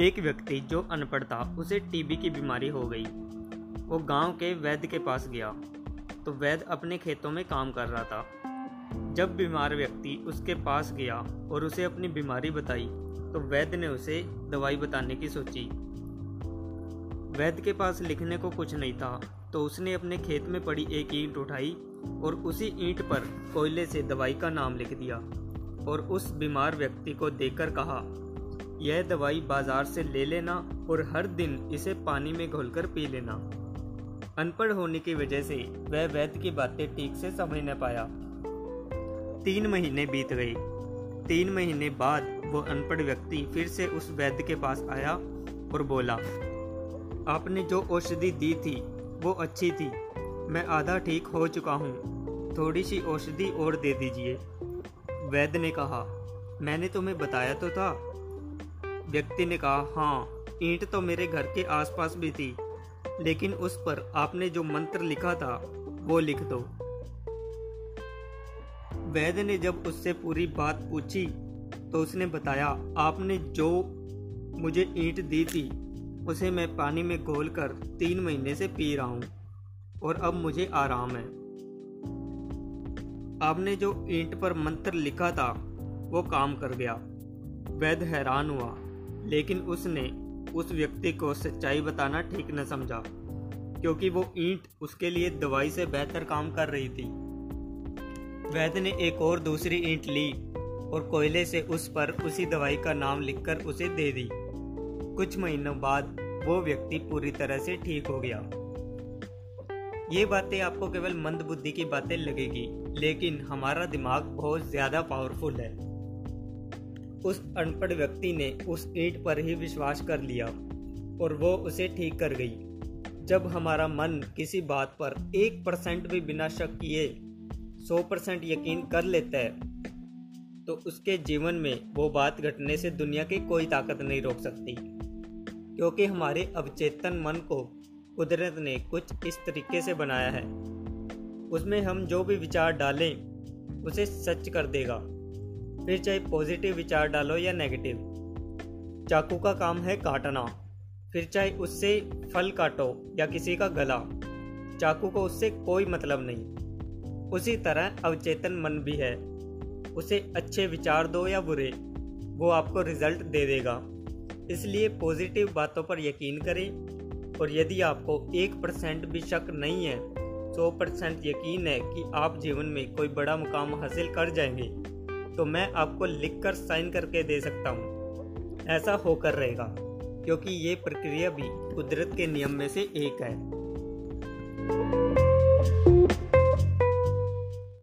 एक व्यक्ति जो अनपढ़ था उसे टीबी की बीमारी हो गई। वो गांव के वैद्य के पास गया तो वैद्य अपने खेतों में काम कर रहा था। जब बीमार व्यक्ति उसके पास गया और उसे अपनी बीमारी बताई तो वैद्य ने उसे दवाई बताने की सोची। वैद्य के पास लिखने को कुछ नहीं था तो उसने अपने खेत में पड़ी एक ईंट उठाई और उसी ईंट पर कोयले से दवाई का नाम लिख दिया और उस बीमार व्यक्ति को देकर कहा, यह दवाई बाजार से ले लेना और हर दिन इसे पानी में घोलकर पी लेना। अनपढ़ होने की वजह से वह वैद्य की बातें ठीक से समझ न पाया। 3 महीने बीत गए। 3 महीने बाद वो अनपढ़ व्यक्ति फिर से उस वैद्य के पास आया और बोला, आपने जो औषधि दी थी वो अच्छी थी, मैं आधा ठीक हो चुका हूँ, थोड़ी सी औषधि और दे दीजिए। वैद्य ने कहा, मैंने तुम्हें बताया तो था। व्यक्ति ने कहा, हाँ, ईंट तो मेरे घर के आसपास भी थी, लेकिन उस पर आपने जो मंत्र लिखा था वो लिख दो। वैद्य ने जब उससे पूरी बात पूछी तो उसने बताया, आपने जो मुझे ईंट दी थी उसे मैं पानी में घोलकर 3 महीने से पी रहा हूँ और अब मुझे आराम है। आपने जो ईंट पर मंत्र लिखा था वो काम कर गया। वैद्य हैरान हुआ, लेकिन उसने उस व्यक्ति को सच्चाई बताना ठीक न समझा, क्योंकि वो ईंट उसके लिए दवाई से बेहतर काम कर रही थी। वैद्य ने एक और दूसरी ईंट ली और कोयले से उस पर उसी दवाई का नाम लिखकर उसे दे दी। कुछ महीनों बाद वो व्यक्ति पूरी तरह से ठीक हो गया। ये बातें आपको केवल मंद बुद्धि की बातें लगेगी, लेकिन हमारा दिमाग बहुत ज़्यादा पावरफुल है। उस अनपढ़ व्यक्ति ने उस ईंट पर ही विश्वास कर लिया और वो उसे ठीक कर गई। जब हमारा मन किसी बात पर 1% भी बिना शक किए 100% यकीन कर लेता है तो उसके जीवन में वो बात घटने से दुनिया की कोई ताकत नहीं रोक सकती, क्योंकि हमारे अवचेतन मन को कुदरत ने कुछ इस तरीके से बनाया है। उसमें हम जो भी विचार डालें उसे सच कर देगा, फिर चाहे पॉजिटिव विचार डालो या नेगेटिव। चाकू का काम है काटना, फिर चाहे उससे फल काटो या किसी का गला, चाकू को उससे कोई मतलब नहीं। उसी तरह अवचेतन मन भी है, उसे अच्छे विचार दो या बुरे, वो आपको रिजल्ट दे देगा। इसलिए पॉजिटिव बातों पर यकीन करें, और यदि आपको 1% भी शक नहीं है, 100% यकीन है कि आप जीवन में कोई बड़ा मुकाम हासिल कर जाएंगे, तो मैं आपको लिखकर साइन करके दे सकता हूँ। ऐसा होकर रहेगा, क्योंकि ये प्रक्रिया भी कुदरत के नियम में से एक है।